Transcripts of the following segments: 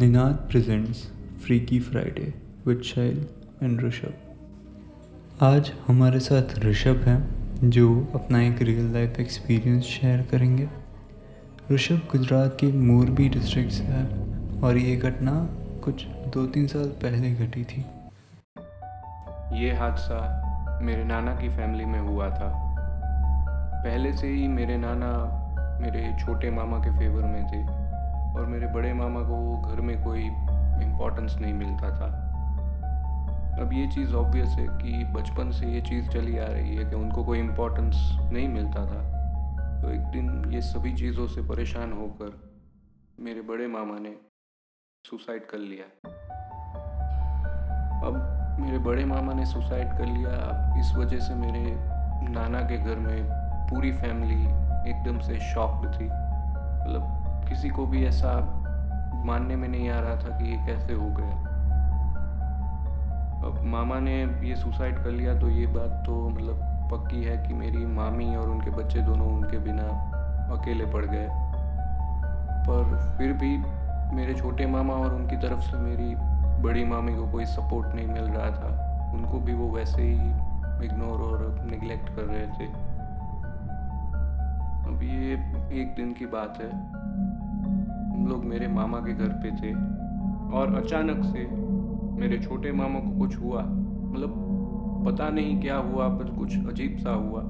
Ninaad presents Freaky Friday with Shail and Rishabh. आज हमारे साथ ऋषभ हैं जो अपना एक रियल लाइफ एक्सपीरियंस शेयर करेंगे। ऋषभ गुजरात के मोरबी डिस्ट्रिक्ट से है और ये घटना कुछ 2-3 साल पहले घटी थी। ये हादसा मेरे नाना की फैमिली में हुआ था। पहले से ही मेरे नाना मेरे छोटे मामा के फेवर में थे और मेरे बड़े मामा को घर में कोई इम्पोर्टेंस नहीं मिलता था। अब ये चीज़ ऑब्वियस है कि बचपन से ये चीज़ चली आ रही है कि उनको कोई इम्पोर्टेंस नहीं मिलता था। तो एक दिन ये सभी चीज़ों से परेशान होकर मेरे बड़े मामा ने सुसाइड कर लिया। अब मेरे बड़े मामा ने सुसाइड कर लिया, इस वजह से मेरे नाना के घर में पूरी फैमिली एकदम से शॉक्ड थी। मतलब किसी को भी ऐसा मानने में नहीं आ रहा था कि ये कैसे हो गया। अब मामा ने ये सुसाइड कर लिया तो ये बात तो मतलब पक्की है कि मेरी मामी और उनके बच्चे दोनों उनके बिना अकेले पड़ गए। पर फिर भी मेरे छोटे मामा और उनकी तरफ से मेरी बड़ी मामी को कोई सपोर्ट नहीं मिल रहा था। उनको भी वो वैसे ही इग्नोर और निगलेक्ट कर रहे थे। अब ये एक दिन की बात है, हम लोग मेरे मामा के घर पे थे और अचानक से मेरे छोटे मामा को कुछ हुआ। मतलब पता नहीं क्या हुआ पर कुछ अजीब सा हुआ।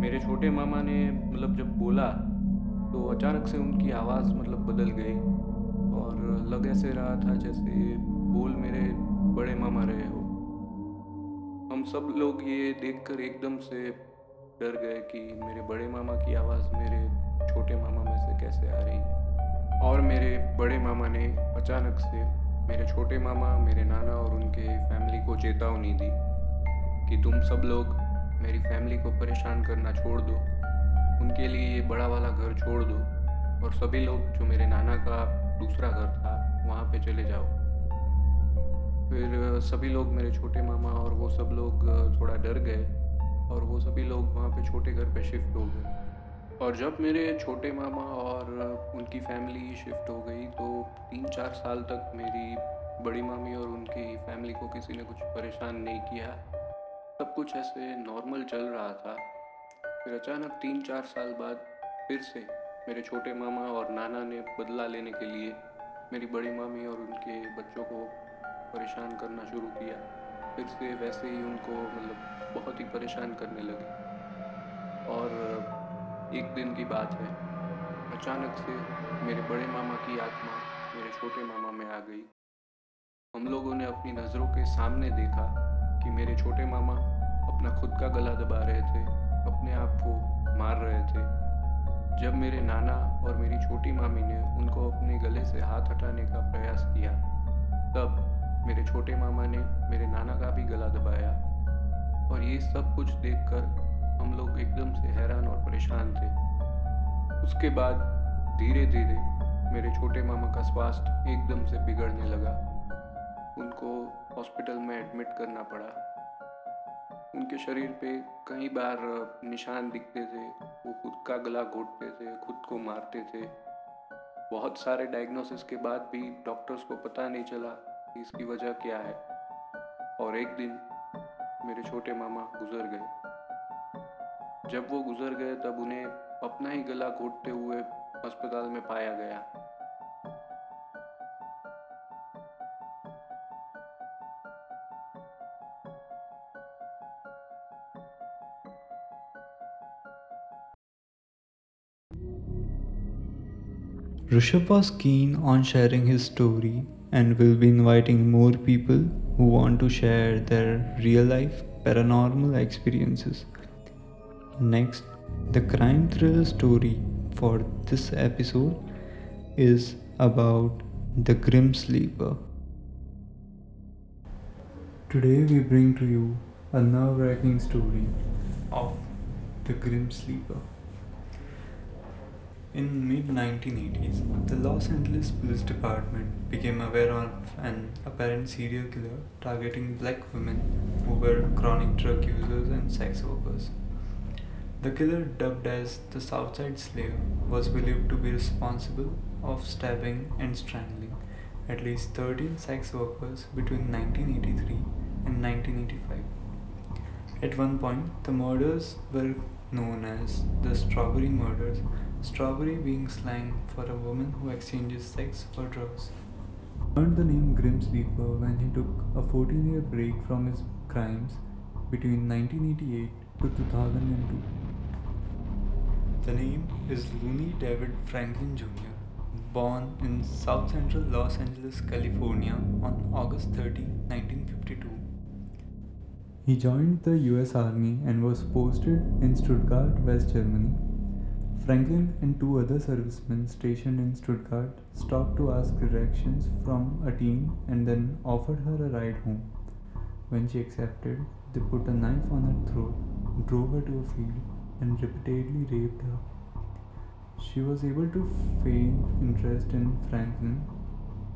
मेरे छोटे मामा ने मतलब जब बोला तो अचानक से उनकी आवाज़ मतलब बदल गई और लग ऐसे रहा था जैसे बोल मेरे बड़े मामा रहे हो। हम सब लोग ये देखकर एकदम से डर गए कि मेरे बड़े मामा की आवाज़ मेरे छोटे मामा में से कैसे आ रही है। और मेरे बड़े मामा ने अचानक से मेरे छोटे मामा, मेरे नाना और उनके फैमिली को चेतावनी दी कि तुम सब लोग मेरी फैमिली को परेशान करना छोड़ दो, उनके लिए ये बड़ा वाला घर छोड़ दो और सभी लोग जो मेरे नाना का दूसरा घर था वहाँ पे चले जाओ। फिर सभी लोग, मेरे छोटे मामा और वो सब लोग थोड़ा डर गए और वो सभी लोग वहाँ पे छोटे घर पे शिफ्ट हो गए। और जब मेरे छोटे मामा और उनकी फैमिली शिफ्ट हो गई तो 3-4 साल तक मेरी बड़ी मामी और उनकी फैमिली को किसी ने कुछ परेशान नहीं किया। सब कुछ ऐसे नॉर्मल चल रहा था। फिर अचानक 3-4 साल बाद फिर से मेरे छोटे मामा और नाना ने बदला लेने के लिए मेरी बड़ी मामी और उनके बच्चों को परेशान करना शुरू किया। फिर से वैसे ही उनको मतलब बहुत ही परेशान करने लगे। और एक दिन की बात है, अचानक से मेरे बड़े मामा की आत्मा मेरे छोटे मामा में आ गई। हम लोगों ने अपनी नज़रों के सामने देखा कि मेरे छोटे मामा अपना खुद का गला दबा रहे थे, अपने आप को मार रहे थे। जब मेरे नाना और मेरी छोटी मामी ने उनको अपने गले से हाथ हटाने का प्रयास किया तब मेरे छोटे मामा ने मेरे नाना का भी गला दबाया। और ये सब कुछ देखकर हम लोग एकदम से हैरान और परेशान थे। उसके बाद धीरे धीरे मेरे छोटे मामा का स्वास्थ्य एकदम से बिगड़ने लगा। उनको हॉस्पिटल में एडमिट करना पड़ा। उनके शरीर पे कई बार निशान दिखते थे। वो खुद का गला घोटते थे, खुद को मारते थे। बहुत सारे डायग्नोसिस के बाद भी डॉक्टर्स को पता नहीं चला कि इसकी वजह क्या है। और एक दिन मेरे छोटे मामा गुजर गए। जब वो गुजर गए तब उन्हें अपना ही गला घोटते हुए अस्पताल में पाया गया। Rishabh was keen on sharing his story and will be inviting more people who want to share their real-life paranormal experiences. Next, the crime thriller story for this episode is about the Grim Sleeper. Today we bring to you a nerve-wracking story of the Grim Sleeper. In mid-1980s, the Los Angeles Police Department became aware of an apparent serial killer targeting black women who were chronic drug users and sex workers. The killer, dubbed as the Southside Slayer, was believed to be responsible of stabbing and strangling at least 13 sex workers between 1983 and 1985. At one point, the murders were known as the Strawberry Murders, strawberry being slang for a woman who exchanges sex for drugs. He earned the name Grim Sleeper when he took a 14-year break from his crimes between 1988 to 2002. The name is Lonnie David Franklin Jr., born in South Central Los Angeles, California on August 30, 1952. He joined the US Army and was posted in Stuttgart, West Germany. Franklin and two other servicemen stationed in Stuttgart stopped to ask directions from a teen and then offered her a ride home. When she accepted, they put a knife on her throat, drove her to a field, and repeatedly raped her. She was able to feign interest in Franklin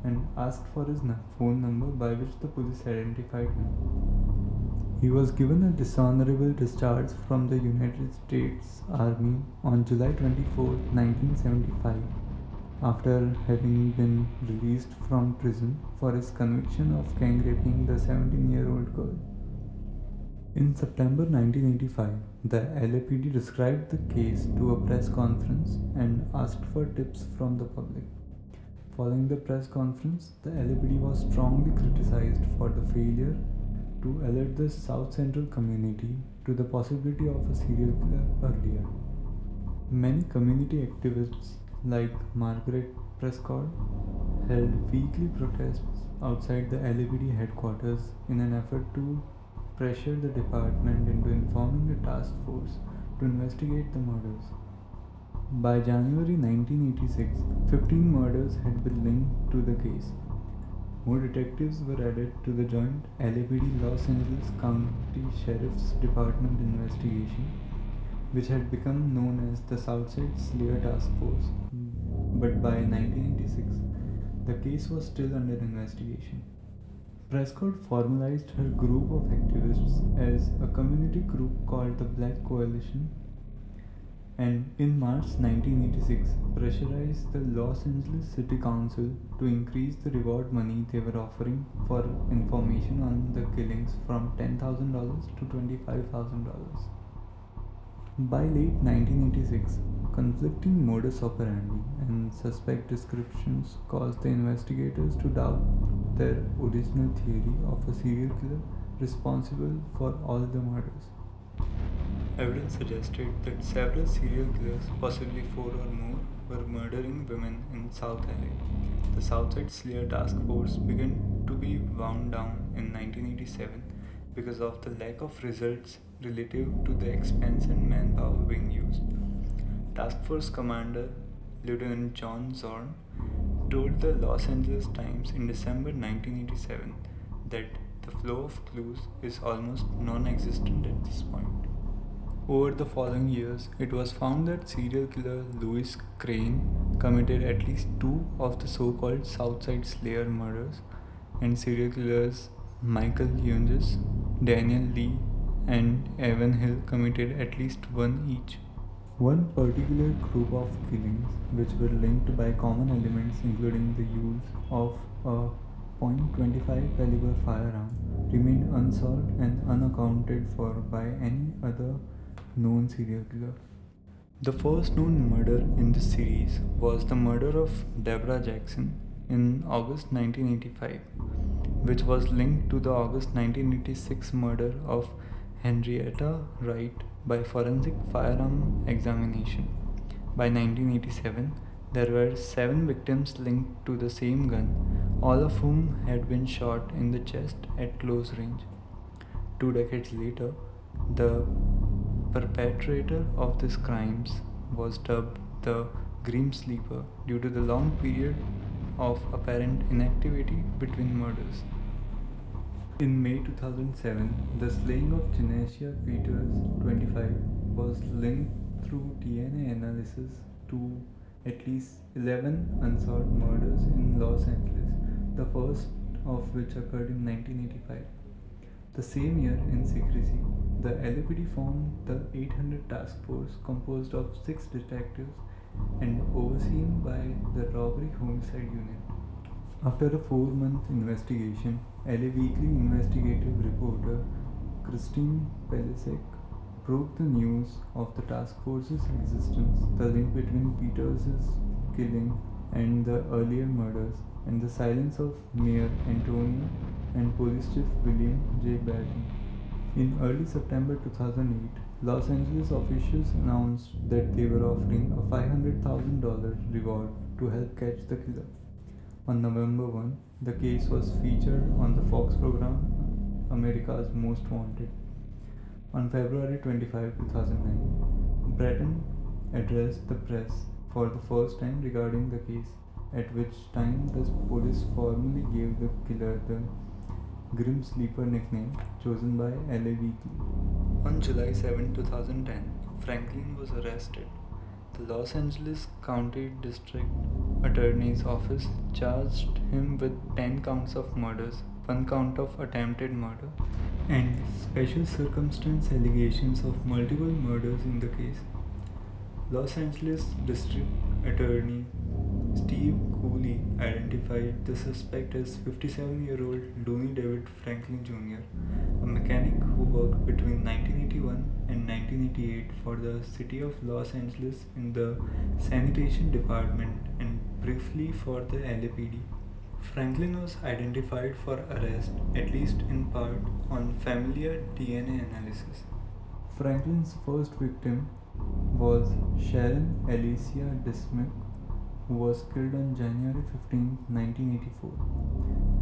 and asked for his phone number, by which the police identified him. He was given a dishonorable discharge from the United States Army on July 24, 1975, after having been released from prison for his conviction of gang raping the 17-year-old girl. In September 1985, the LAPD described the case to a press conference and asked for tips from the public. Following the press conference, the LAPD was strongly criticized for the failure to alert the South Central community to the possibility of a serial killer earlier. Many community activists like Margaret Prescott held weekly protests outside the LAPD headquarters in an effort to pressured the department into informing the task force to investigate the murders. By January 1986, 15 murders had been linked to the case. More detectives were added to the joint LAPD Los Angeles County Sheriff's Department investigation, which had become known as the Southside Slayer Task Force. But by 1986, the case was still under investigation. Prescott formalized her group of activists as a community group called the Black Coalition, and in March 1986 pressurized the Los Angeles City Council to increase the reward money they were offering for information on the killings from $10,000 to $25,000. By late 1986, conflicting modus operandi and suspect descriptions caused the investigators to doubt their original theory of a serial killer responsible for all the murders. Evidence suggested that several serial killers, possibly 4 or more, were murdering women in South LA. The Southside Slayer Task Force began to be wound down in 1987 because of the lack of results relative to the expense and manpower being used. Task Force Commander Lieutenant John Zorn told the Los Angeles Times in December 1987 that the flow of clues is almost non-existent at this point. Over the following years, it was found that serial killer Louis Crane committed at least 2 of the so-called Southside Slayer murders, and serial killers Michael Leunges, Daniel Lee, and Evan Hill committed at least 1 each. One particular group of killings, which were linked by common elements including the use of a .25 caliber firearm, remained unsolved and unaccounted for by any other known serial killer. The first known murder in this series was the murder of Deborah Jackson in August 1985, which was linked to the August 1986 murder of Henrietta Wright by forensic firearm examination. By 1987, there were 7 victims linked to the same gun, all of whom had been shot in the chest at close range. 2 decades later, the perpetrator of these crimes was dubbed the Grim Sleeper due to the long period of apparent inactivity between murders. In May 2007, the slaying of Janecia Peters, 25, was linked through DNA analysis to at least 11 unsolved murders in Los Angeles, the first of which occurred in 1985. The same year, in secrecy, The LAPD formed the 800 task force composed of 6 detectives and overseen by the Robbery Homicide Unit. After a 4-month investigation, LA Weekly investigative reporter Christine Pelisek broke the news of the task force's existence, the link between Peters' killing and the earlier murders, and the silence of Mayor Antonio and Police Chief William J. Bailey. In early September 2008, Los Angeles officials announced that they were offering a $500,000 reward to help catch the killer. On November 1, the case was featured on the Fox program America's Most Wanted. On February 25, 2009, Bratton addressed the press for the first time regarding the case, at which time the police formally gave the killer the Grim Sleeper nickname chosen by LA Weekly. On July 7, 2010, Franklin was arrested. The Los Angeles County District Attorney's Office charged him with 10 counts of murders, 1 count of attempted murder, and special circumstance allegations of multiple murders in the case. Los Angeles District Attorney Steve Cooley identified the suspect as 57-year-old Lonnie David Franklin Jr., a mechanic who worked between 1981 and 1988 for the City of Los Angeles in the Sanitation Department and briefly for the LAPD. Franklin was identified for arrest, at least in part, on familiar DNA analysis. Franklin's first victim was Sharon Alicia Dismick, who was killed on January 15, 1984.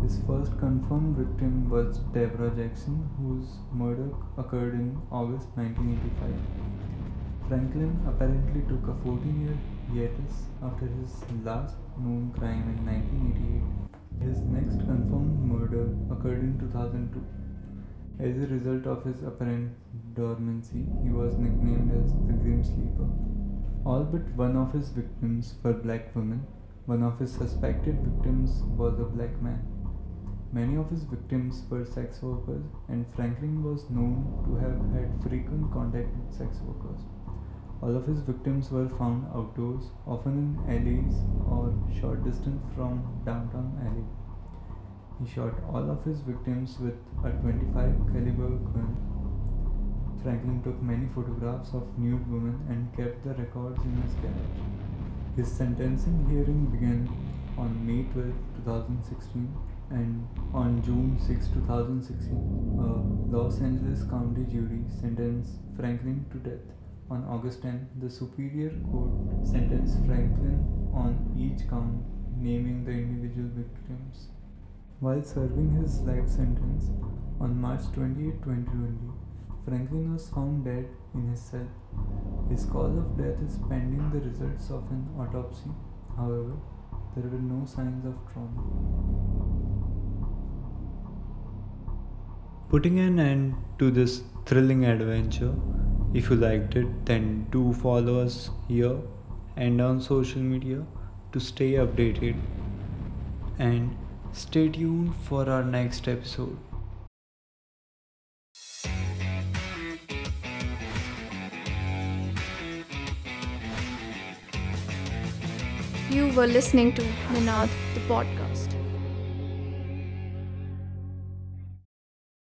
His first confirmed victim was Deborah Jackson, whose murder occurred in August 1985. Franklin apparently took a 14-year hiatus after his last known crime in 1988. His next confirmed murder occurred in 2002. As a result of his apparent dormancy, he was nicknamed as the Grim Sleeper. All but one of his victims were black women. One of his suspected victims was a black man. Many of his victims were sex workers, and Franklin was known to have had frequent contact with sex workers. All of his victims were found outdoors, often in alleys or short distance from downtown LA. He shot all of his victims with a .25 caliber gun. Franklin took many photographs of nude women and kept the records in his garage. His sentencing hearing began on May 12, 2016, and on June 6, 2016, a Los Angeles County jury sentenced Franklin to death. On August 10, the Superior Court sentenced Franklin on each count, naming the individual victims. While serving his life sentence, on March 28, 2020, Franklin was found dead in his cell. His cause of death is pending the results of an autopsy. However, there were no signs of trauma. Putting an end to this thrilling adventure. If you liked it, then do follow us here and on social media to stay updated, and stay tuned for our next episode. You were listening to Ninaad, the podcast.